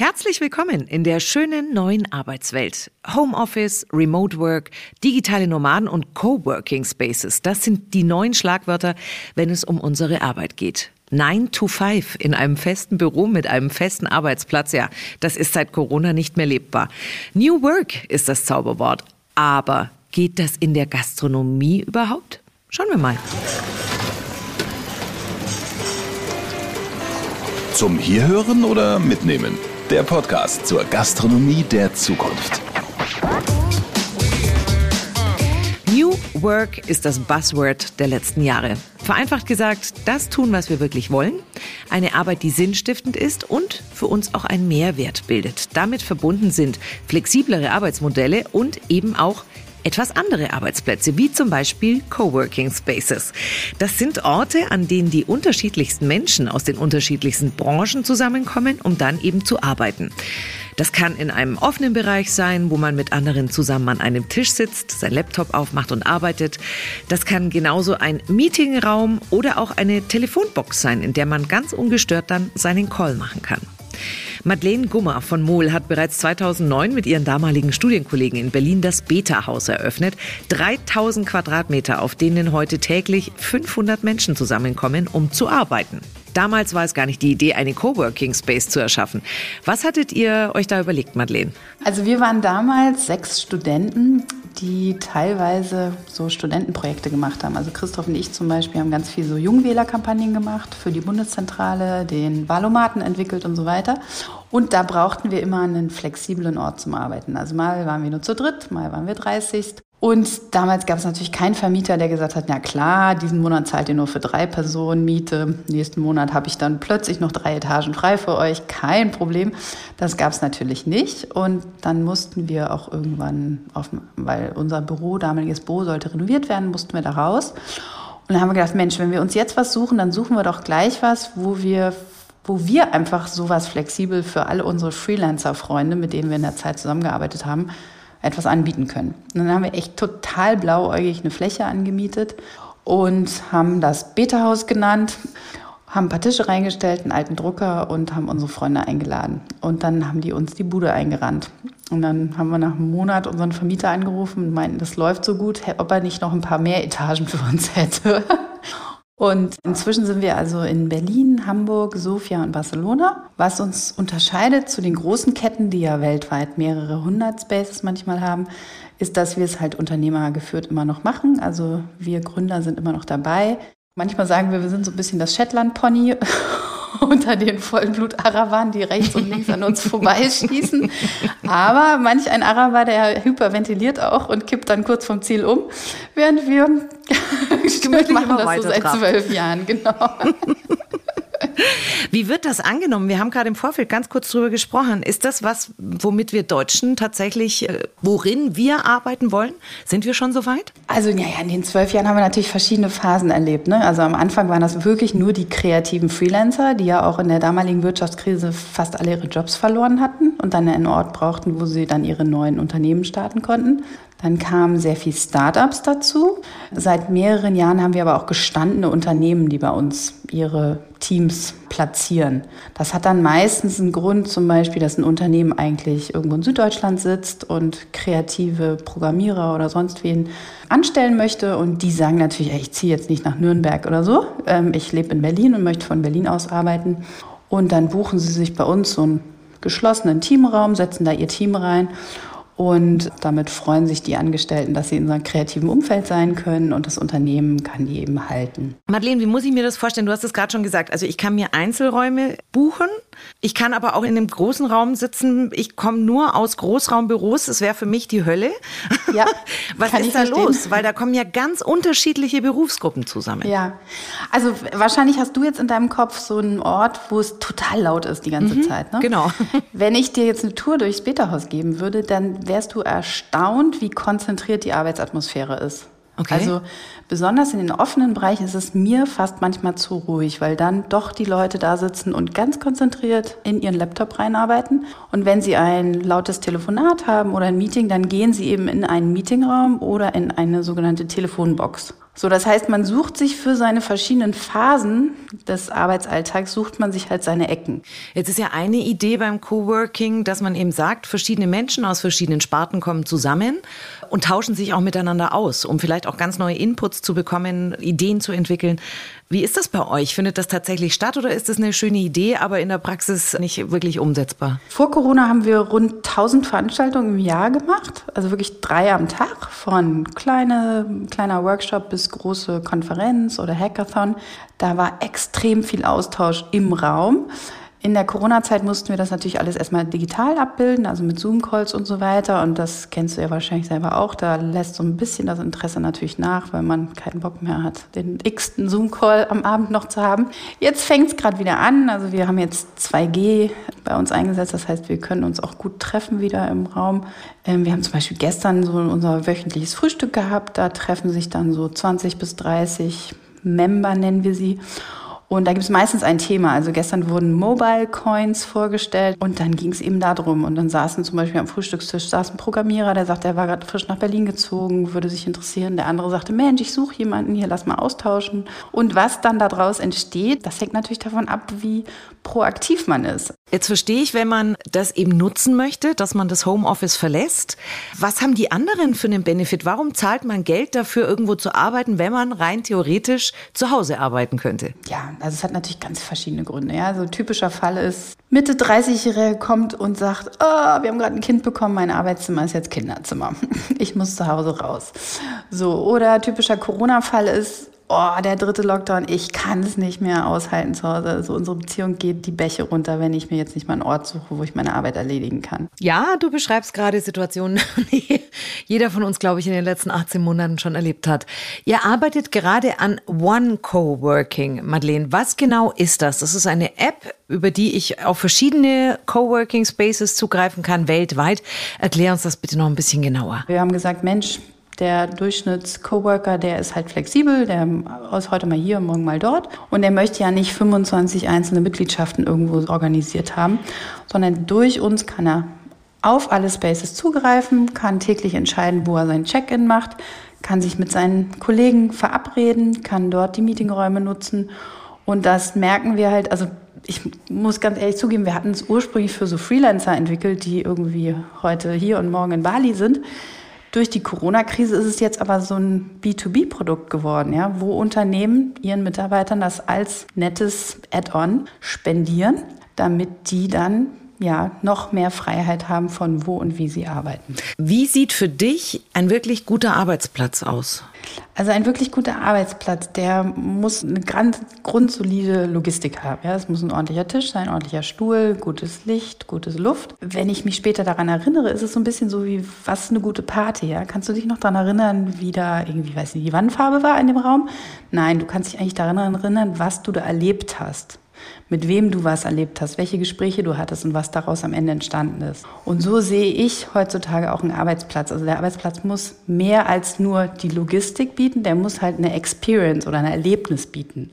Herzlich willkommen in der schönen neuen Arbeitswelt. Homeoffice, Remote Work, digitale Nomaden und Coworking Spaces, das sind die neuen Schlagwörter, wenn es um unsere Arbeit geht. 9 to 5 in einem festen Büro mit einem festen Arbeitsplatz, ja, das ist seit Corona nicht mehr lebbar. New Work ist das Zauberwort. Aber geht das in der Gastronomie überhaupt? Schauen wir mal. Zum Hierhören oder Mitnehmen? Der Podcast zur Gastronomie der Zukunft. New Work ist das Buzzword der letzten Jahre. Vereinfacht gesagt, das tun, was wir wirklich wollen. Eine Arbeit, die sinnstiftend ist und für uns auch einen Mehrwert bildet. Damit verbunden sind flexiblere Arbeitsmodelle und eben auch etwas andere Arbeitsplätze, wie zum Beispiel Coworking Spaces. Das sind Orte, an denen die unterschiedlichsten Menschen aus den unterschiedlichsten Branchen zusammenkommen, um dann eben zu arbeiten. Das kann in einem offenen Bereich sein, wo man mit anderen zusammen an einem Tisch sitzt, sein Laptop aufmacht und arbeitet. Das kann genauso ein Meetingraum oder auch eine Telefonbox sein, in der man ganz ungestört dann seinen Call machen kann. Madeleine Gummer von Mohl hat bereits 2009 mit ihren damaligen Studienkollegen in Berlin das Betahaus eröffnet. 3000 Quadratmeter, auf denen heute täglich 500 Menschen zusammenkommen, um zu arbeiten. Damals war es gar nicht die Idee, eine Coworking Space zu erschaffen. Was hattet ihr euch da überlegt, Madeleine? Also wir waren damals 6 Studenten, die teilweise so Studentenprojekte gemacht haben. Also Christoph und ich zum Beispiel haben ganz viel so Jungwählerkampagnen gemacht für die Bundeszentrale, den Wahl-O-Maten entwickelt und so weiter. Und da brauchten wir immer einen flexiblen Ort zum Arbeiten. Also mal waren wir nur zu dritt, mal waren wir 30. Und damals gab es natürlich keinen Vermieter, der gesagt hat, na klar, diesen Monat zahlt ihr nur für 3 Personen Miete, nächsten Monat habe ich dann plötzlich noch 3 Etagen frei für euch, kein Problem. Das gab es natürlich nicht und dann mussten wir auch irgendwann, weil unser Büro, damaliges Büro, sollte renoviert werden, mussten wir da raus. Und dann haben wir gedacht, Mensch, wenn wir uns jetzt was suchen, dann suchen wir doch gleich was, wo wir einfach sowas flexibel für alle unsere Freelancer-Freunde, mit denen wir in der Zeit zusammengearbeitet haben, etwas anbieten können. Und dann haben wir echt total blauäugig eine Fläche angemietet und haben das Betahaus genannt, haben ein paar Tische reingestellt, einen alten Drucker und haben unsere Freunde eingeladen. Und dann haben die uns die Bude eingerannt. Und dann haben wir nach einem Monat unseren Vermieter angerufen und meinten, das läuft so gut, ob er nicht noch ein paar mehr Etagen für uns hätte. Und inzwischen sind wir also in Berlin, Hamburg, Sofia und Barcelona. Was uns unterscheidet zu den großen Ketten, die ja weltweit mehrere 100 Spaces manchmal haben, ist, dass wir es halt unternehmergeführt immer noch machen. Also wir Gründer sind immer noch dabei. Manchmal sagen wir sind so ein bisschen das Shetland-Pony unter den Vollblut-Arabern, die rechts und links an uns vorbeischießen. Aber manch ein Araber, der hyperventiliert auch und kippt dann kurz vom Ziel um, während wir machen das so seit 12 Jahren, genau. Wie wird das angenommen? Wir haben gerade im Vorfeld ganz kurz drüber gesprochen. Ist das was, womit wir Deutschen tatsächlich, worin wir arbeiten wollen? Sind wir schon so weit? Also ja, in den 12 Jahren haben wir natürlich verschiedene Phasen erlebt. Ne? Also am Anfang waren das wirklich nur die kreativen Freelancer, die ja auch in der damaligen Wirtschaftskrise fast alle ihre Jobs verloren hatten und dann einen Ort brauchten, wo sie dann ihre neuen Unternehmen starten konnten. Dann kamen sehr viele Startups dazu. Seit mehreren Jahren haben wir aber auch gestandene Unternehmen, die bei uns ihre Teams platzieren. Das hat dann meistens einen Grund, zum Beispiel, dass ein Unternehmen eigentlich irgendwo in Süddeutschland sitzt und kreative Programmierer oder sonst wen anstellen möchte. Und die sagen natürlich, ich ziehe jetzt nicht nach Nürnberg oder so. Ich lebe in Berlin und möchte von Berlin aus arbeiten. Und dann buchen sie sich bei uns so einen geschlossenen Teamraum, setzen da ihr Team rein. Und damit freuen sich die Angestellten, dass sie in unserem kreativen Umfeld sein können und das Unternehmen kann die eben halten. Madeleine, wie muss ich mir das vorstellen? Du hast es gerade schon gesagt. Also ich kann mir Einzelräume buchen, ich kann aber auch in einem großen Raum sitzen. Ich komme nur aus Großraumbüros, das wäre für mich die Hölle. Ja, was ist da los? Weil da kommen ja ganz unterschiedliche Berufsgruppen zusammen. Ja, also wahrscheinlich hast du jetzt in deinem Kopf so einen Ort, wo es total laut ist die ganze Zeit. Ne? Genau. Wenn ich dir jetzt eine Tour durchs Betahaus geben würde, dann wärst du erstaunt, wie konzentriert die Arbeitsatmosphäre ist. Okay. Also besonders in den offenen Bereichen ist es mir fast manchmal zu ruhig, weil dann doch die Leute da sitzen und ganz konzentriert in ihren Laptop reinarbeiten. Und wenn sie ein lautes Telefonat haben oder ein Meeting, dann gehen sie eben in einen Meetingraum oder in eine sogenannte Telefonbox. So, das heißt, man sucht sich für seine verschiedenen Phasen des Arbeitsalltags, sucht man sich halt seine Ecken. Jetzt ist ja eine Idee beim Coworking, dass man eben sagt, verschiedene Menschen aus verschiedenen Sparten kommen zusammen und tauschen sich auch miteinander aus, um vielleicht auch ganz neue Inputs zu bekommen, Ideen zu entwickeln. Wie ist das bei euch? Findet das tatsächlich statt oder ist das eine schöne Idee, aber in der Praxis nicht wirklich umsetzbar? Vor Corona haben wir rund 1000 Veranstaltungen im Jahr gemacht, also wirklich 3 am Tag, von kleiner Workshop bis große Konferenz oder Hackathon. Da war extrem viel Austausch im Raum. In der Corona-Zeit mussten wir das natürlich alles erstmal digital abbilden, also mit Zoom-Calls und so weiter. Und das kennst du ja wahrscheinlich selber auch. Da lässt so ein bisschen das Interesse natürlich nach, weil man keinen Bock mehr hat, den x-ten Zoom-Call am Abend noch zu haben. Jetzt fängt es gerade wieder an. Also wir haben jetzt 2G bei uns eingesetzt. Das heißt, wir können uns auch gut treffen wieder im Raum. Wir haben zum Beispiel gestern so unser wöchentliches Frühstück gehabt. Da treffen sich dann so 20 bis 30 Member, nennen wir sie. Und da gibt es meistens ein Thema. Also gestern wurden Mobile Coins vorgestellt und dann ging es eben darum. Und dann saßen zum Beispiel am Frühstückstisch ein Programmierer, der sagt, er war gerade frisch nach Berlin gezogen, würde sich interessieren. Der andere sagte, Mensch, ich suche jemanden hier, lass mal austauschen. Und was dann daraus entsteht, das hängt natürlich davon ab, wie proaktiv man ist. Jetzt verstehe ich, wenn man das eben nutzen möchte, dass man das Homeoffice verlässt. Was haben die anderen für einen Benefit? Warum zahlt man Geld dafür, irgendwo zu arbeiten, wenn man rein theoretisch zu Hause arbeiten könnte? Ja, also es hat natürlich ganz verschiedene Gründe. Ja, so ein typischer Fall ist, Mitte 30-Jährige kommt und sagt, oh, wir haben gerade ein Kind bekommen, mein Arbeitszimmer ist jetzt Kinderzimmer. Ich muss zu Hause raus. So, oder typischer Corona-Fall ist, oh, der 3. Lockdown, ich kann es nicht mehr aushalten zu Hause. Also unsere Beziehung geht die Bäche runter, wenn ich mir jetzt nicht mal einen Ort suche, wo ich meine Arbeit erledigen kann. Ja, du beschreibst gerade Situationen, die jeder von uns, glaube ich, in den letzten 18 Monaten schon erlebt hat. Ihr arbeitet gerade an One Coworking. Madeleine, was genau ist das? Das ist eine App, über die ich auf verschiedene Coworking Spaces zugreifen kann, weltweit. Erklär uns das bitte noch ein bisschen genauer. Wir haben gesagt, Mensch, der Durchschnitts-Coworker, der ist halt flexibel, der ist heute mal hier, morgen mal dort. Und der möchte ja nicht 25 einzelne Mitgliedschaften irgendwo organisiert haben, sondern durch uns kann er auf alle Spaces zugreifen, kann täglich entscheiden, wo er sein Check-in macht, kann sich mit seinen Kollegen verabreden, kann dort die Meetingräume nutzen. Und das merken wir halt, also ich muss ganz ehrlich zugeben, wir hatten es ursprünglich für so Freelancer entwickelt, die irgendwie heute hier und morgen in Bali sind. Durch die Corona-Krise ist es jetzt aber so ein B2B-Produkt geworden, ja, wo Unternehmen ihren Mitarbeitern das als nettes Add-on spendieren, damit die dann ja noch mehr Freiheit haben, von wo und wie sie arbeiten. Wie sieht für dich ein wirklich guter Arbeitsplatz aus? Also ein wirklich guter Arbeitsplatz, der muss eine ganz grundsolide Logistik haben. Ja, es muss ein ordentlicher Tisch sein, ordentlicher Stuhl, gutes Licht, gute Luft. Wenn ich mich später daran erinnere, ist es so ein bisschen so wie, was ist eine gute Party? Ja? Kannst du dich noch daran erinnern, wie da irgendwie, weiß nicht, die Wandfarbe war in dem Raum? Nein, du kannst dich eigentlich daran erinnern, was du da erlebt hast, mit wem du was erlebt hast, welche Gespräche du hattest und was daraus am Ende entstanden ist. Und so sehe ich heutzutage auch einen Arbeitsplatz. Also der Arbeitsplatz muss mehr als nur die Logistik bieten, der muss halt eine Experience oder ein Erlebnis bieten.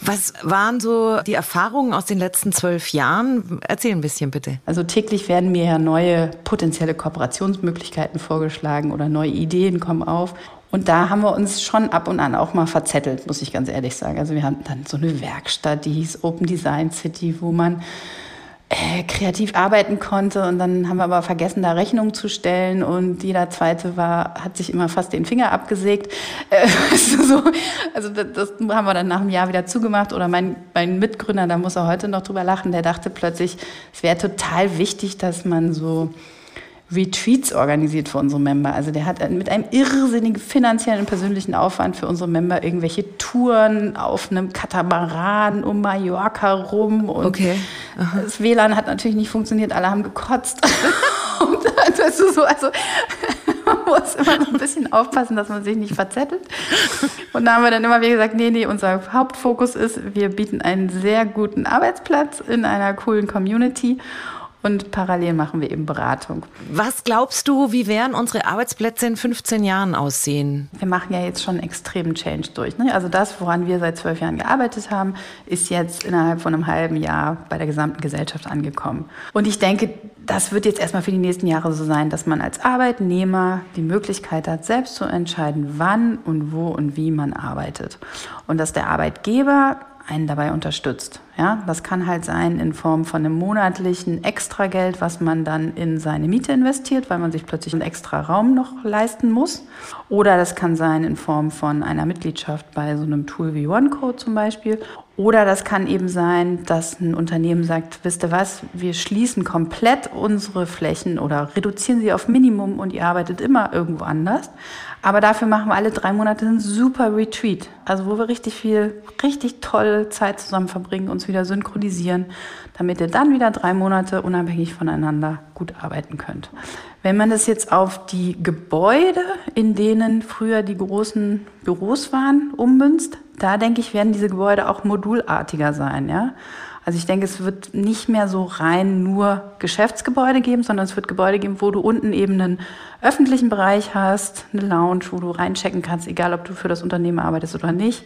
Was waren so die Erfahrungen aus den letzten 12 Jahren? Erzähl ein bisschen bitte. Also täglich werden mir ja neue potenzielle Kooperationsmöglichkeiten vorgeschlagen oder neue Ideen kommen auf. Und da haben wir uns schon ab und an auch mal verzettelt, muss ich ganz ehrlich sagen. Also wir haben dann so eine Werkstatt, die hieß Open Design City, wo man kreativ arbeiten konnte. Und dann haben wir aber vergessen, da Rechnungen zu stellen. Und jeder Zweite hat sich immer fast den Finger abgesägt. Also das haben wir dann nach einem Jahr wieder zugemacht. Oder mein Mitgründer, da muss er heute noch drüber lachen, der dachte plötzlich, es wäre total wichtig, dass man so Retreats organisiert für unsere Member. Also der hat mit einem irrsinnigen finanziellen und persönlichen Aufwand für unsere Member irgendwelche Touren auf einem Katamaran um Mallorca rum. Und okay. Das WLAN hat natürlich nicht funktioniert, alle haben gekotzt. Und das ist so, also man muss immer so ein bisschen aufpassen, dass man sich nicht verzettelt. Und da haben wir dann immer wieder gesagt, nee, unser Hauptfokus ist, wir bieten einen sehr guten Arbeitsplatz in einer coolen Community. Und parallel machen wir eben Beratung. Was glaubst du, wie werden unsere Arbeitsplätze in 15 Jahren aussehen? Wir machen ja jetzt schon extremen Change durch. Ne? Also das, woran wir seit 12 Jahren gearbeitet haben, ist jetzt innerhalb von einem halben Jahr bei der gesamten Gesellschaft angekommen. Und ich denke, Das wird jetzt erstmal für die nächsten Jahre so sein, dass man als Arbeitnehmer die Möglichkeit hat, selbst zu entscheiden, wann und wo und wie man arbeitet. Und dass der Arbeitgeber einen dabei unterstützt. Ja, das kann halt sein in Form von einem monatlichen Extrageld, was man dann in seine Miete investiert, weil man sich plötzlich einen extra Raum noch leisten muss. Oder das kann sein in Form von einer Mitgliedschaft bei so einem Tool wie One Coworking zum Beispiel. Oder das kann eben sein, dass ein Unternehmen sagt, wisst ihr was, wir schließen komplett unsere Flächen oder reduzieren sie auf Minimum und ihr arbeitet immer irgendwo anders. Aber dafür machen wir alle 3 Monate einen super Retreat. Also wo wir richtig tolle Zeit zusammen verbringen, uns wieder synchronisieren, damit ihr dann wieder 3 Monate unabhängig voneinander gut arbeiten könnt. Wenn man das jetzt auf die Gebäude, in denen früher die großen Büros waren, ummünzt, da denke ich, werden diese Gebäude auch modulartiger sein, ja. Also ich denke, es wird nicht mehr so rein nur Geschäftsgebäude geben, sondern es wird Gebäude geben, wo du unten eben einen öffentlichen Bereich hast, eine Lounge, wo du reinchecken kannst, egal ob du für das Unternehmen arbeitest oder nicht.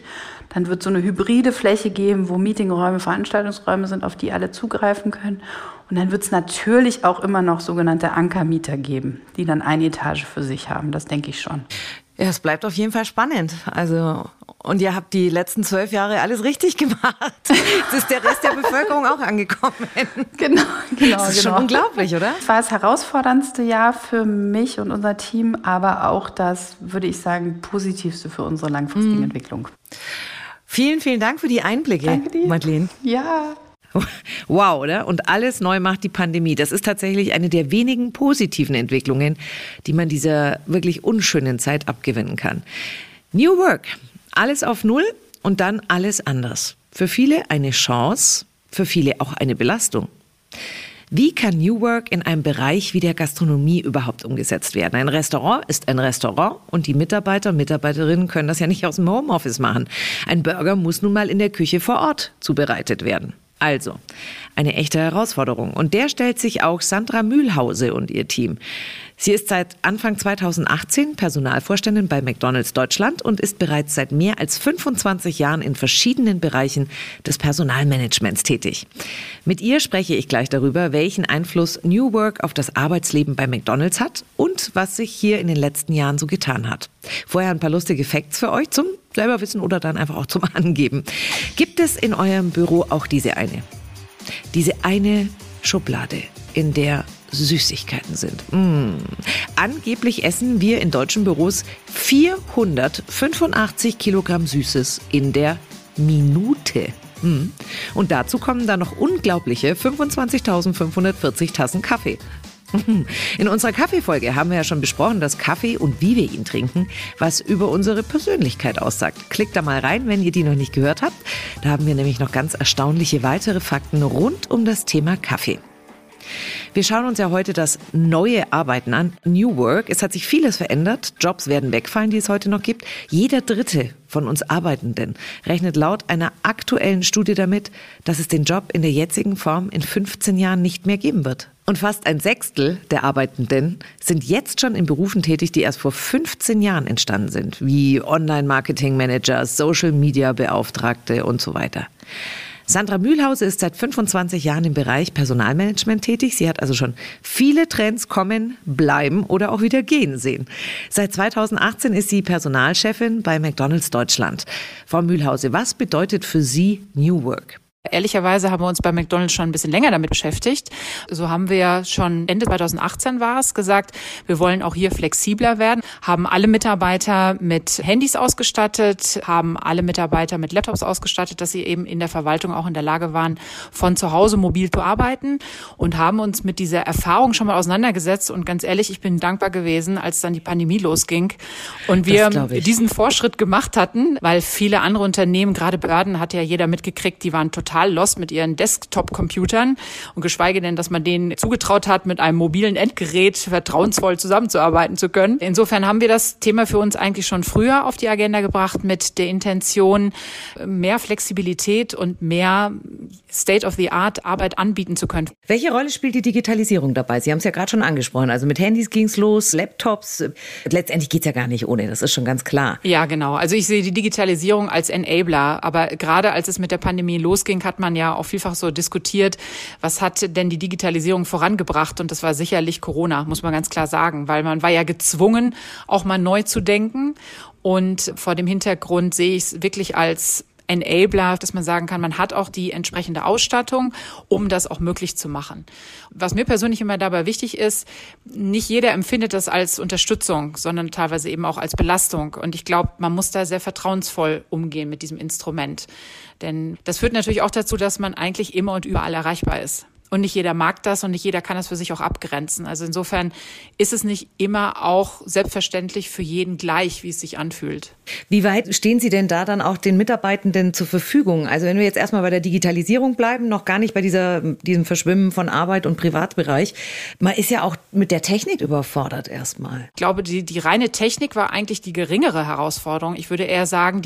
Dann wird so eine hybride Fläche geben, wo Meetingräume, Veranstaltungsräume sind, auf die alle zugreifen können. Und dann wird es natürlich auch immer noch sogenannte Ankermieter geben, die dann eine Etage für sich haben. Das denke ich schon. Ja, es bleibt auf jeden Fall spannend. Und ihr habt die letzten 12 Jahre alles richtig gemacht. Es ist der Rest der Bevölkerung auch angekommen. Genau. Das ist schon unglaublich, oder? Es war das herausforderndste Jahr für mich und unser Team, aber auch das, würde ich sagen, positivste für unsere langfristige Entwicklung. Vielen, vielen Dank für die Einblicke, danke dir, Madeleine. Ja. Wow, oder? Und alles neu macht die Pandemie. Das ist tatsächlich eine der wenigen positiven Entwicklungen, die man dieser wirklich unschönen Zeit abgewinnen kann. New Work. Alles auf Null und dann alles anders. Für viele eine Chance, für viele auch eine Belastung. Wie kann New Work in einem Bereich wie der Gastronomie überhaupt umgesetzt werden? Ein Restaurant ist ein Restaurant und die Mitarbeiter und Mitarbeiterinnen können das ja nicht aus dem Homeoffice machen. Ein Burger muss nun mal in der Küche vor Ort zubereitet werden. Also, eine echte Herausforderung. Und der stellt sich auch Sandra Mühlhausen und ihr Team. Sie ist seit Anfang 2018 Personalvorständin bei McDonald's Deutschland und ist bereits seit mehr als 25 Jahren in verschiedenen Bereichen des Personalmanagements tätig. Mit ihr spreche ich gleich darüber, welchen Einfluss New Work auf das Arbeitsleben bei McDonald's hat und was sich hier in den letzten Jahren so getan hat. Vorher ein paar lustige Facts für euch zum selber wissen oder dann einfach auch zum Angeben. Gibt es in eurem Büro auch diese eine Schublade, in der Süßigkeiten sind? Angeblich essen wir in deutschen Büros 485 Kilogramm Süßes in der Minute. Und dazu kommen dann noch unglaubliche 25.540 Tassen Kaffee. In unserer Kaffeefolge haben wir ja schon besprochen, dass Kaffee und wie wir ihn trinken, was über unsere Persönlichkeit aussagt. Klickt da mal rein, wenn ihr die noch nicht gehört habt. Da haben wir nämlich noch ganz erstaunliche weitere Fakten rund um das Thema Kaffee. Wir schauen uns ja heute das neue Arbeiten an, New Work. Es hat sich vieles verändert, Jobs werden wegfallen, die es heute noch gibt. Jeder Dritte von uns Arbeitenden rechnet laut einer aktuellen Studie damit, dass es den Job in der jetzigen Form in 15 Jahren nicht mehr geben wird. Und fast ein 1/6 der Arbeitenden sind jetzt schon in Berufen tätig, die erst vor 15 Jahren entstanden sind, wie Online-Marketing-Manager, Social-Media-Beauftragte und so weiter. Sandra Mühlhausen ist seit 25 Jahren im Bereich Personalmanagement tätig. Sie hat also schon viele Trends kommen, bleiben oder auch wieder gehen sehen. Seit 2018 ist sie Personalchefin bei McDonald's Deutschland. Frau Mühlhausen, was bedeutet für Sie New Work? Ehrlicherweise haben wir uns bei McDonald's schon ein bisschen länger damit beschäftigt. So haben wir ja schon Ende 2018 war es gesagt, wir wollen auch hier flexibler werden, haben alle Mitarbeiter mit Handys ausgestattet, haben alle Mitarbeiter mit Laptops ausgestattet, dass sie eben in der Verwaltung auch in der Lage waren, von zu Hause mobil zu arbeiten und haben uns mit dieser Erfahrung schon mal auseinandergesetzt. Und ganz ehrlich, ich bin dankbar gewesen, als dann die Pandemie losging und wir diesen Fortschritt gemacht hatten, weil viele andere Unternehmen, gerade Behörden, hat ja jeder mitgekriegt, die waren total lost mit ihren Desktop-Computern und geschweige denn, dass man denen zugetraut hat, mit einem mobilen Endgerät vertrauensvoll zusammenzuarbeiten zu können. Insofern haben wir das Thema für uns eigentlich schon früher auf die Agenda gebracht mit der Intention, mehr Flexibilität und mehr State-of-the-Art-Arbeit anbieten zu können. Welche Rolle spielt die Digitalisierung dabei? Sie haben es ja gerade schon angesprochen. Also mit Handys ging es los, Laptops. Letztendlich geht es ja gar nicht ohne, das ist schon ganz klar. Ja, genau. Also ich sehe die Digitalisierung als Enabler, aber gerade als es mit der Pandemie losging, Coworking hat man ja auch vielfach so diskutiert, was hat denn die Digitalisierung vorangebracht? Und das war sicherlich Corona, muss man ganz klar sagen, weil man war ja gezwungen, auch mal neu zu denken. Und vor dem Hintergrund sehe ich es wirklich als Enabler, dass man sagen kann, man hat auch die entsprechende Ausstattung, um das auch möglich zu machen. Was mir persönlich immer dabei wichtig ist, nicht jeder empfindet das als Unterstützung, sondern teilweise eben auch als Belastung. Und ich glaube, man muss da sehr vertrauensvoll umgehen mit diesem Instrument. Denn das führt natürlich auch dazu, dass man eigentlich immer und überall erreichbar ist. Und nicht jeder mag das und nicht jeder kann das für sich auch abgrenzen. Also insofern ist es nicht immer auch selbstverständlich für jeden gleich, wie es sich anfühlt. Wie weit stehen Sie denn da dann auch den Mitarbeitenden zur Verfügung? Also wenn wir jetzt erstmal bei der Digitalisierung bleiben, noch gar nicht bei diesem Verschwimmen von Arbeit und Privatbereich. Man ist ja auch mit der Technik überfordert erstmal. Ich glaube, die reine Technik war eigentlich die geringere Herausforderung. Ich würde eher sagen,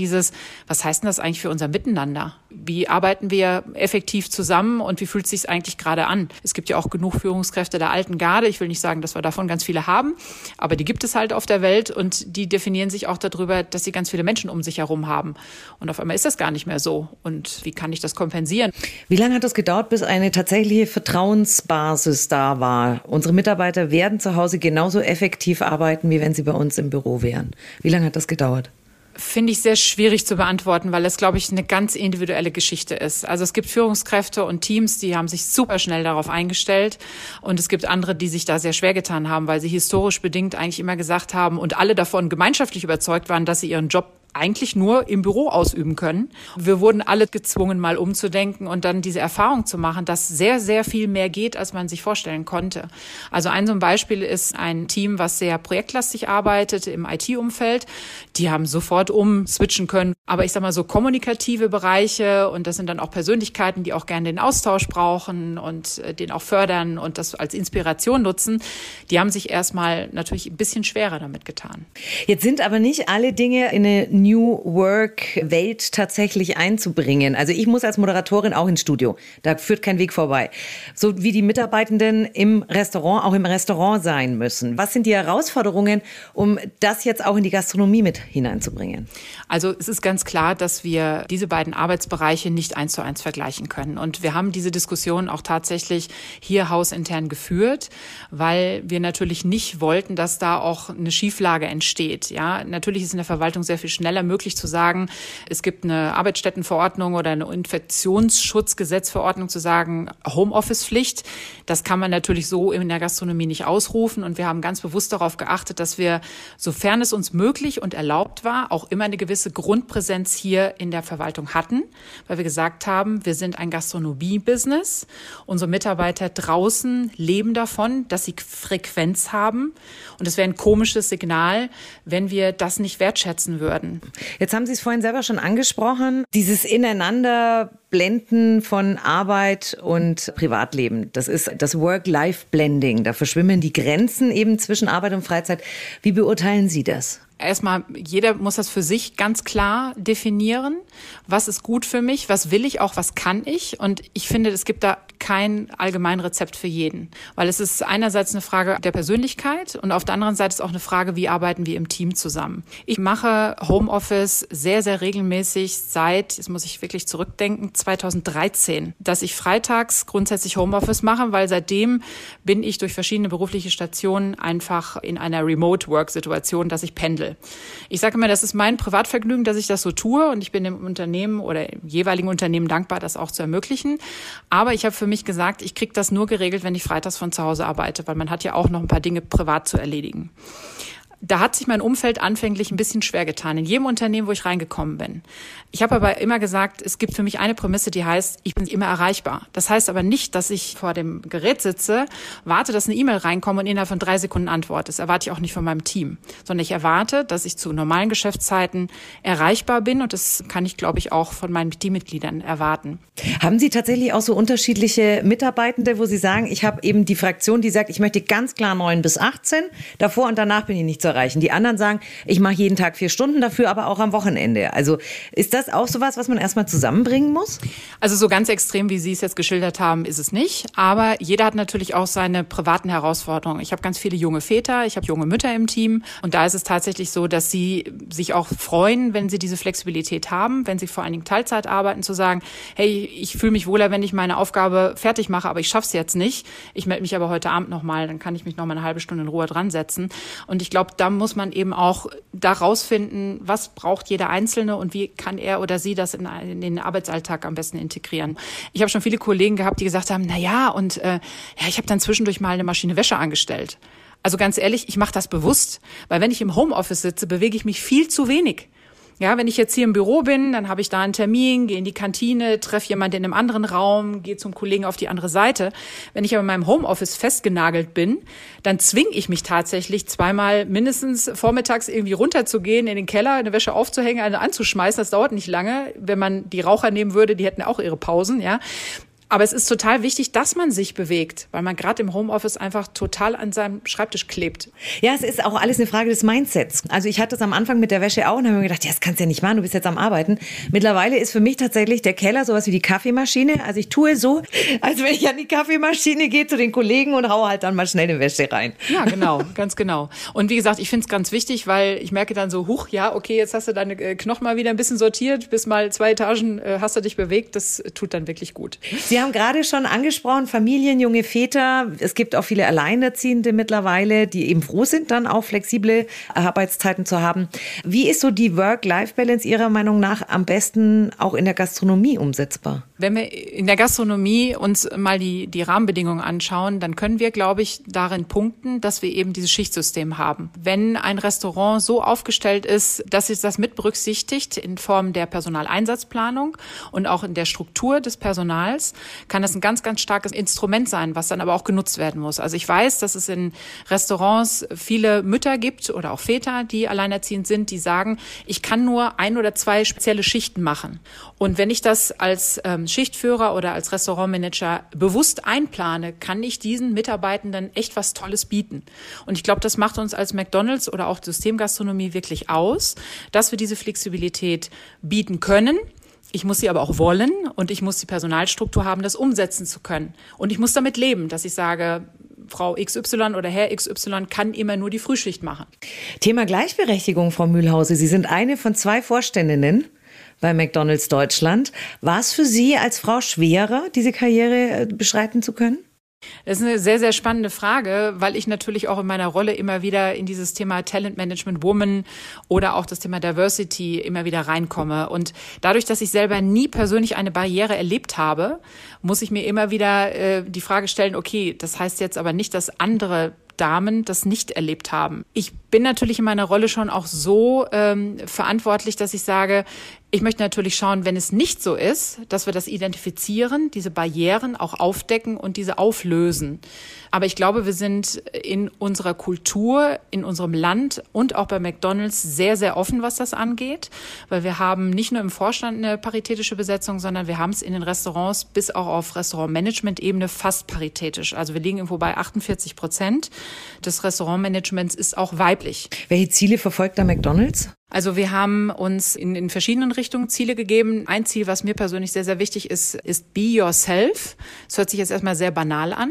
was heißt denn das eigentlich für unser Miteinander? Wie arbeiten wir effektiv zusammen und wie fühlt es sich eigentlich gerade an? Es gibt ja auch genug Führungskräfte der alten Garde. Ich will nicht sagen, dass wir davon ganz viele haben, aber die gibt es halt auf der Welt und die definieren sich auch darüber, dass sie ganz viele Menschen um sich herum haben. Und auf einmal ist das gar nicht mehr so. Und wie kann ich das kompensieren? Wie lange hat das gedauert, bis eine tatsächliche Vertrauensbasis da war? Unsere Mitarbeiter werden zu Hause genauso effektiv arbeiten, wie wenn sie bei uns im Büro wären. Wie lange hat das gedauert? Finde ich sehr schwierig zu beantworten, weil das, glaube ich, eine ganz individuelle Geschichte ist. Also es gibt Führungskräfte und Teams, die haben sich super schnell darauf eingestellt. Und es gibt andere, die sich da sehr schwer getan haben, weil sie historisch bedingt eigentlich immer gesagt haben und alle davon gemeinschaftlich überzeugt waren, dass sie ihren Job eigentlich nur im Büro ausüben können. Wir wurden alle gezwungen, mal umzudenken und dann diese Erfahrung zu machen, dass sehr, sehr viel mehr geht, als man sich vorstellen konnte. Also so ein Beispiel ist ein Team, was sehr projektlastig arbeitet im IT-Umfeld. Die haben sofort umswitchen können. Aber ich sag mal so kommunikative Bereiche und das sind dann auch Persönlichkeiten, die auch gerne den Austausch brauchen und den auch fördern und das als Inspiration nutzen. Die haben sich erstmal natürlich ein bisschen schwerer damit getan. Jetzt sind aber nicht alle Dinge in eine New Work-Welt tatsächlich einzubringen. Also ich muss als Moderatorin auch ins Studio. Da führt kein Weg vorbei. So wie die Mitarbeitenden im Restaurant auch im Restaurant sein müssen. Was sind die Herausforderungen, um das jetzt auch in die Gastronomie mit hineinzubringen? Also es ist ganz klar, dass wir diese beiden Arbeitsbereiche nicht 1:1 vergleichen können. Und wir haben diese Diskussion auch tatsächlich hier hausintern geführt, weil wir natürlich nicht wollten, dass da auch eine Schieflage entsteht. Ja, natürlich ist in der Verwaltung sehr viel schneller möglich zu sagen, es gibt eine Arbeitsstättenverordnung oder eine Infektionsschutzgesetzverordnung zu sagen, Homeoffice-Pflicht. Das kann man natürlich so in der Gastronomie nicht ausrufen. Und wir haben ganz bewusst darauf geachtet, dass wir, sofern es uns möglich und erlaubt war, auch immer eine gewisse Grundpräsenz hier in der Verwaltung hatten, weil wir gesagt haben, wir sind ein Gastronomie-Business. Unsere Mitarbeiter draußen leben davon, dass sie Frequenz haben. Und es wäre ein komisches Signal, wenn wir das nicht wertschätzen würden. Jetzt haben Sie es vorhin selber schon angesprochen, dieses Ineinanderblenden von Arbeit und Privatleben. Das ist das Work-Life-Blending. Da verschwimmen die Grenzen eben zwischen Arbeit und Freizeit. Wie beurteilen Sie das? Erstmal, jeder muss das für sich ganz klar definieren. Was ist gut für mich? Was will ich auch? Was kann ich? Und ich finde, es gibt da kein Allgemeinrezept für jeden. Weil es ist einerseits eine Frage der Persönlichkeit und auf der anderen Seite ist auch eine Frage, wie arbeiten wir im Team zusammen. Ich mache Homeoffice sehr, sehr regelmäßig seit, jetzt muss ich wirklich zurückdenken, 2013, dass ich freitags grundsätzlich Homeoffice mache, weil seitdem bin ich durch verschiedene berufliche Stationen einfach in einer Remote-Work-Situation, dass ich pendle. Ich sage immer, das ist mein Privatvergnügen, dass ich das so tue und ich bin dem Unternehmen oder dem jeweiligen Unternehmen dankbar, das auch zu ermöglichen. Aber ich habe für mich gesagt, ich kriege das nur geregelt, wenn ich freitags von zu Hause arbeite, weil man hat ja auch noch ein paar Dinge privat zu erledigen. Da hat sich mein Umfeld anfänglich ein bisschen schwer getan, in jedem Unternehmen, wo ich reingekommen bin. Ich habe aber immer gesagt, es gibt für mich eine Prämisse, die heißt, ich bin immer erreichbar. Das heißt aber nicht, dass ich vor dem Gerät sitze, warte, dass eine E-Mail reinkommt und innerhalb von 3 Sekunden antworte. Das erwarte ich auch nicht von meinem Team, sondern ich erwarte, dass ich zu normalen Geschäftszeiten erreichbar bin und das kann ich, glaube ich, auch von meinen Teammitgliedern erwarten. Haben Sie tatsächlich auch so unterschiedliche Mitarbeitende, wo Sie sagen, ich habe eben die Fraktion, die sagt, ich möchte ganz klar 9 bis 18, davor und danach bin ich nicht zu erreichen. Die anderen sagen, ich mache jeden Tag 4 Stunden dafür, aber auch am Wochenende. Also ist das auch sowas, was man erstmal zusammenbringen muss? Also so ganz extrem, wie Sie es jetzt geschildert haben, ist es nicht. Aber jeder hat natürlich auch seine privaten Herausforderungen. Ich habe ganz viele junge Väter, ich habe junge Mütter im Team. Und da ist es tatsächlich so, dass sie sich auch freuen, wenn sie diese Flexibilität haben, wenn sie vor allen Dingen Teilzeit arbeiten, zu sagen, hey, ich fühle mich wohler, wenn ich meine Aufgabe fertig mache, aber ich schaffe es jetzt nicht. Ich melde mich aber heute Abend nochmal, dann kann ich mich nochmal eine halbe Stunde in Ruhe dran setzen. Und ich glaube, da muss man eben auch da rausfinden, was braucht jeder Einzelne und wie kann er oder sie das in den Arbeitsalltag am besten integrieren. Ich habe schon viele Kollegen gehabt, die gesagt haben, ich habe dann zwischendurch mal eine Maschine Wäsche angestellt. Also ganz ehrlich, ich mache das bewusst, weil wenn ich im Homeoffice sitze, bewege ich mich viel zu wenig. Ja, wenn ich jetzt hier im Büro bin, dann habe ich da einen Termin, gehe in die Kantine, treffe jemanden in einem anderen Raum, gehe zum Kollegen auf die andere Seite. Wenn ich aber in meinem Homeoffice festgenagelt bin, dann zwinge ich mich tatsächlich zweimal mindestens vormittags irgendwie runterzugehen, in den Keller, eine Wäsche aufzuhängen, eine anzuschmeißen. Das dauert nicht lange. Wenn man die Raucher nehmen würde, die hätten auch ihre Pausen, ja. Aber es ist total wichtig, dass man sich bewegt, weil man gerade im Homeoffice einfach total an seinem Schreibtisch klebt. Ja, es ist auch alles eine Frage des Mindsets. Also ich hatte es am Anfang mit der Wäsche auch und habe mir gedacht, ja, das kannst du ja nicht machen, du bist jetzt am Arbeiten. Mittlerweile ist für mich tatsächlich der Keller sowas wie die Kaffeemaschine. Also ich tue so, als wenn ich an die Kaffeemaschine gehe zu den Kollegen und haue halt dann mal schnell eine Wäsche rein. Ja, genau, ganz genau. Und wie gesagt, ich finde es ganz wichtig, weil ich merke dann so, jetzt hast du deine Knochen mal wieder ein bisschen sortiert, bis mal 2 Etagen hast du dich bewegt, das tut dann wirklich gut. Sie haben gerade schon angesprochen, Familien, junge Väter. Es gibt auch viele Alleinerziehende mittlerweile, die eben froh sind, dann auch flexible Arbeitszeiten zu haben. Wie ist so die Work-Life-Balance Ihrer Meinung nach am besten auch in der Gastronomie umsetzbar? Wenn wir in der Gastronomie uns mal die Rahmenbedingungen anschauen, dann können wir, glaube ich, darin punkten, dass wir eben dieses Schichtsystem haben. Wenn ein Restaurant so aufgestellt ist, dass es das mit berücksichtigt in Form der Personaleinsatzplanung und auch in der Struktur des Personals, kann das ein ganz, ganz starkes Instrument sein, was dann aber auch genutzt werden muss. Also ich weiß, dass es in Restaurants viele Mütter gibt oder auch Väter, die alleinerziehend sind, die sagen, ich kann nur 1 oder 2 spezielle Schichten machen. Und wenn ich das als Schichtführer oder als Restaurantmanager bewusst einplane, kann ich diesen Mitarbeitenden echt was Tolles bieten. Und ich glaube, das macht uns als McDonald's oder auch Systemgastronomie wirklich aus, dass wir diese Flexibilität bieten können. Ich muss sie aber auch wollen und ich muss die Personalstruktur haben, das umsetzen zu können. Und ich muss damit leben, dass ich sage, Frau XY oder Herr XY kann immer nur die Frühschicht machen. Thema Gleichberechtigung, Frau Mühlhausen. Sie sind eine von 2 Vorständinnen bei McDonald's Deutschland. War es für Sie als Frau schwerer, diese Karriere beschreiten zu können? Das ist eine sehr, sehr spannende Frage, weil ich natürlich auch in meiner Rolle immer wieder in dieses Thema Talent Management Woman oder auch das Thema Diversity immer wieder reinkomme. Und dadurch, dass ich selber nie persönlich eine Barriere erlebt habe, muss ich mir immer wieder die Frage stellen, okay, das heißt jetzt aber nicht, dass andere Damen das nicht erlebt haben. Ich bin natürlich in meiner Rolle schon auch so verantwortlich, dass ich sage, ich möchte natürlich schauen, wenn es nicht so ist, dass wir das identifizieren, diese Barrieren auch aufdecken und diese auflösen. Aber ich glaube, wir sind in unserer Kultur, in unserem Land und auch bei McDonald's sehr, sehr offen, was das angeht, weil wir haben nicht nur im Vorstand eine paritätische Besetzung, sondern wir haben es in den Restaurants bis auch auf Restaurantmanagement-Ebene fast paritätisch. Also wir liegen irgendwo bei 48%. Des Restaurantmanagements ist auch weiblich. Welche Ziele verfolgt da McDonald's? Also wir haben uns in verschiedenen Richtungen Ziele gegeben. Ein Ziel, was mir persönlich sehr, sehr wichtig ist, ist Be Yourself. Das hört sich jetzt erstmal sehr banal an,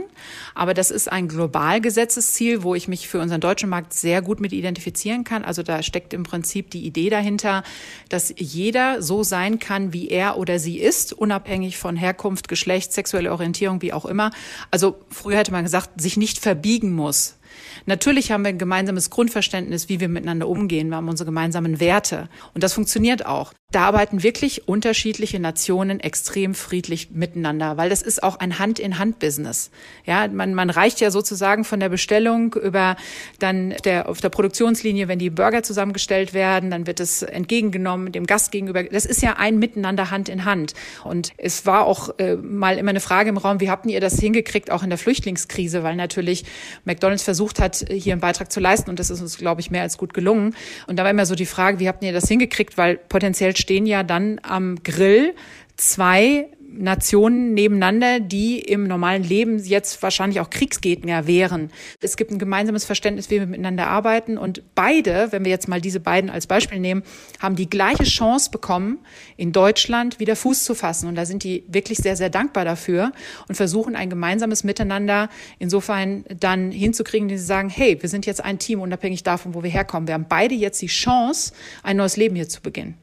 aber das ist ein global gesetztes Ziel, wo ich mich für unseren deutschen Markt sehr gut mit identifizieren kann. Also da steckt im Prinzip die Idee dahinter, dass jeder so sein kann, wie er oder sie ist, unabhängig von Herkunft, Geschlecht, sexuelle Orientierung, wie auch immer. Also früher hätte man gesagt, sich nicht verbiegen muss. Natürlich haben wir ein gemeinsames Grundverständnis, wie wir miteinander umgehen. Wir haben unsere gemeinsamen Werte. Und das funktioniert auch. Da arbeiten wirklich unterschiedliche Nationen extrem friedlich miteinander, weil das ist auch ein Hand-in-Hand-Business. Ja, man reicht ja sozusagen von der Bestellung über dann auf der Produktionslinie, wenn die Burger zusammengestellt werden, dann wird es entgegengenommen, dem Gast gegenüber. Das ist ja ein Miteinander Hand in Hand. Und es war auch mal immer eine Frage im Raum, wie habt ihr das hingekriegt, auch in der Flüchtlingskrise, weil natürlich McDonald's versucht hat, hier einen Beitrag zu leisten und das ist uns, glaube ich, mehr als gut gelungen. Und da war immer so die Frage, wie habt ihr das hingekriegt, weil potenziell stehen ja dann am Grill 2 Nationen nebeneinander, die im normalen Leben jetzt wahrscheinlich auch Kriegsgegner wären. Es gibt ein gemeinsames Verständnis, wie wir miteinander arbeiten. Und beide, wenn wir jetzt mal diese beiden als Beispiel nehmen, haben die gleiche Chance bekommen, in Deutschland wieder Fuß zu fassen. Und da sind die wirklich sehr, sehr dankbar dafür und versuchen ein gemeinsames Miteinander insofern dann hinzukriegen, dass sie sagen, hey, wir sind jetzt ein Team, unabhängig davon, wo wir herkommen. Wir haben beide jetzt die Chance, ein neues Leben hier zu beginnen.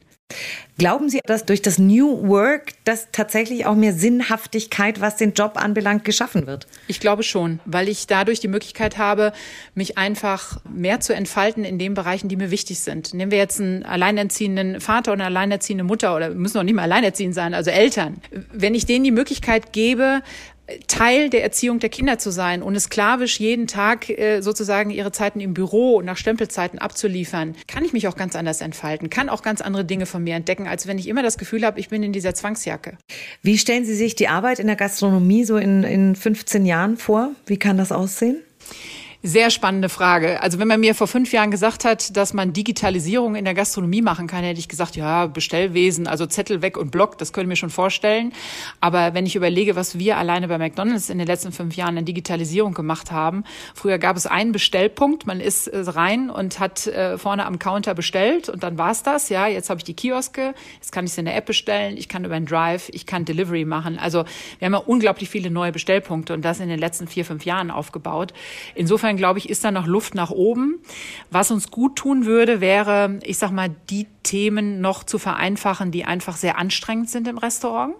Glauben Sie, dass durch das New Work, dass tatsächlich auch mehr Sinnhaftigkeit, was den Job anbelangt, geschaffen wird? Ich glaube schon, weil ich dadurch die Möglichkeit habe, mich einfach mehr zu entfalten in den Bereichen, die mir wichtig sind. Nehmen wir jetzt einen alleinerziehenden Vater oder eine alleinerziehende Mutter oder müssen noch nicht mal alleinerziehend sein, also Eltern. Wenn ich denen die Möglichkeit gebe, Teil der Erziehung der Kinder zu sein und sklavisch jeden Tag sozusagen ihre Zeiten im Büro und nach Stempelzeiten abzuliefern, kann ich mich auch ganz anders entfalten, kann auch ganz andere Dinge von mir entdecken, als wenn ich immer das Gefühl habe, ich bin in dieser Zwangsjacke. Wie stellen Sie sich die Arbeit in der Gastronomie so in 15 Jahren vor? Wie kann das aussehen? Sehr spannende Frage. Also wenn man mir vor 5 Jahren gesagt hat, dass man Digitalisierung in der Gastronomie machen kann, hätte ich gesagt, ja, Bestellwesen, also Zettel weg und Block, das könnte ich mir schon vorstellen. Aber wenn ich überlege, was wir alleine bei McDonald's in den letzten 5 Jahren an Digitalisierung gemacht haben, früher gab es einen Bestellpunkt, man ist rein und hat vorne am Counter bestellt und dann war's das. Ja, jetzt habe ich die Kioske, jetzt kann ich es in der App bestellen, ich kann über einen Drive, ich kann Delivery machen. Also wir haben ja unglaublich viele neue Bestellpunkte und das in den letzten 4, 5 Jahren aufgebaut. Insofern glaube ich, ist da noch Luft nach oben. Was uns gut tun würde, wäre, ich sag mal, die Themen noch zu vereinfachen, die einfach sehr anstrengend sind im Restaurant.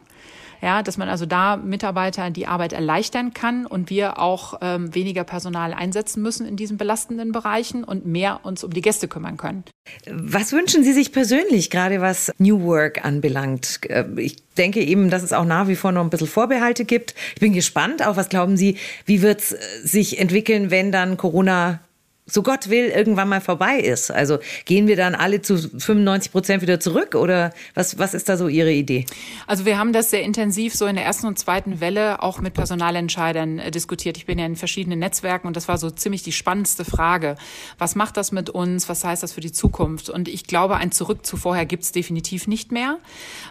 Ja, dass man also da Mitarbeiter die Arbeit erleichtern kann und wir auch weniger Personal einsetzen müssen in diesen belastenden Bereichen und mehr uns um die Gäste kümmern können. Was wünschen Sie sich persönlich, gerade was New Work anbelangt? Ich denke eben, dass es auch nach wie vor noch ein bisschen Vorbehalte gibt. Ich bin gespannt. Auch was glauben Sie, wie wird es sich entwickeln, wenn dann Corona, so Gott will, irgendwann mal vorbei ist? Also gehen wir dann alle zu 95% wieder zurück oder was ist da so Ihre Idee? Also wir haben das sehr intensiv so in der ersten und zweiten Welle auch mit Personalentscheidern diskutiert. Ich bin ja in verschiedenen Netzwerken und das war so ziemlich die spannendste Frage. Was macht das mit uns? Was heißt das für die Zukunft? Und ich glaube, ein Zurück zu vorher gibt es definitiv nicht mehr,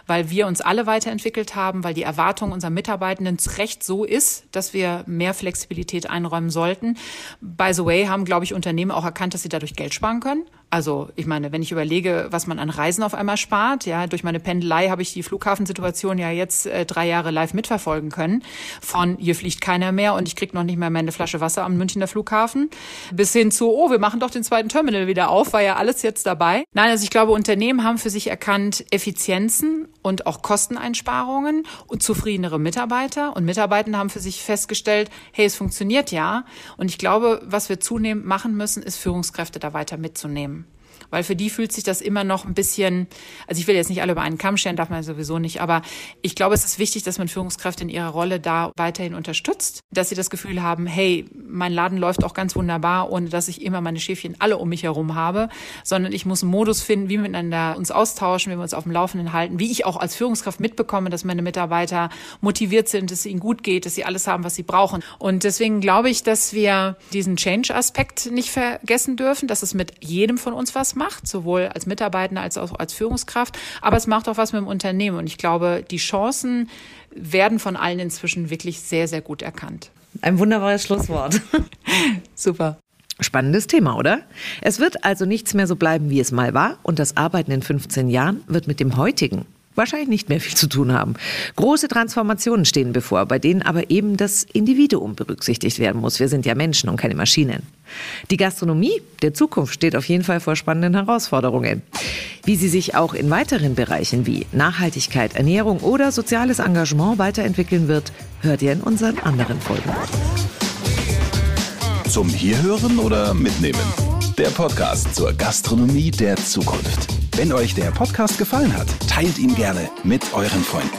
weil wir uns alle weiterentwickelt haben, weil die Erwartung unserer Mitarbeitenden zu Recht so ist, dass wir mehr Flexibilität einräumen sollten. By the way, haben, glaube ich, Unternehmen auch erkannt, dass sie dadurch Geld sparen können. Also ich meine, wenn ich überlege, was man an Reisen auf einmal spart, ja, durch meine Pendelei habe ich die Flughafensituation ja jetzt 3 Jahre live mitverfolgen können. Von hier fliegt keiner mehr und ich kriege noch nicht mehr meine Flasche Wasser am Münchner Flughafen bis hin zu, oh, wir machen doch den zweiten Terminal wieder auf, war ja alles jetzt dabei. Nein, also ich glaube, Unternehmen haben für sich erkannt, Effizienzen und auch Kosteneinsparungen und zufriedenere Mitarbeiter und Mitarbeitende haben für sich festgestellt, hey, es funktioniert ja. Und ich glaube, was wir zunehmend machen müssen, ist Führungskräfte da weiter mitzunehmen. Weil für die fühlt sich das immer noch ein bisschen, also ich will jetzt nicht alle über einen Kamm scheren, darf man sowieso nicht, aber ich glaube, es ist wichtig, dass man Führungskräfte in ihrer Rolle da weiterhin unterstützt, dass sie das Gefühl haben, hey, mein Laden läuft auch ganz wunderbar, ohne dass ich immer meine Schäfchen alle um mich herum habe, sondern ich muss einen Modus finden, wie wir miteinander uns austauschen, wie wir uns auf dem Laufenden halten, wie ich auch als Führungskraft mitbekomme, dass meine Mitarbeiter motiviert sind, dass es ihnen gut geht, dass sie alles haben, was sie brauchen. Und deswegen glaube ich, dass wir diesen Change-Aspekt nicht vergessen dürfen, dass es mit jedem von uns was macht, sowohl als Mitarbeitender als auch als Führungskraft, aber es macht auch was mit dem Unternehmen und ich glaube, die Chancen werden von allen inzwischen wirklich sehr, sehr gut erkannt. Ein wunderbares Schlusswort. Super. Spannendes Thema, oder? Es wird also nichts mehr so bleiben, wie es mal war und das Arbeiten in 15 Jahren wird mit dem heutigen wahrscheinlich nicht mehr viel zu tun haben. Große Transformationen stehen bevor, bei denen aber eben das Individuum berücksichtigt werden muss. Wir sind ja Menschen und keine Maschinen. Die Gastronomie der Zukunft steht auf jeden Fall vor spannenden Herausforderungen. Wie sie sich auch in weiteren Bereichen wie Nachhaltigkeit, Ernährung oder soziales Engagement weiterentwickeln wird, hört ihr in unseren anderen Folgen. Zum Hierhören oder Mitnehmen? Der Podcast zur Gastronomie der Zukunft. Wenn euch der Podcast gefallen hat, teilt ihn gerne mit euren Freunden.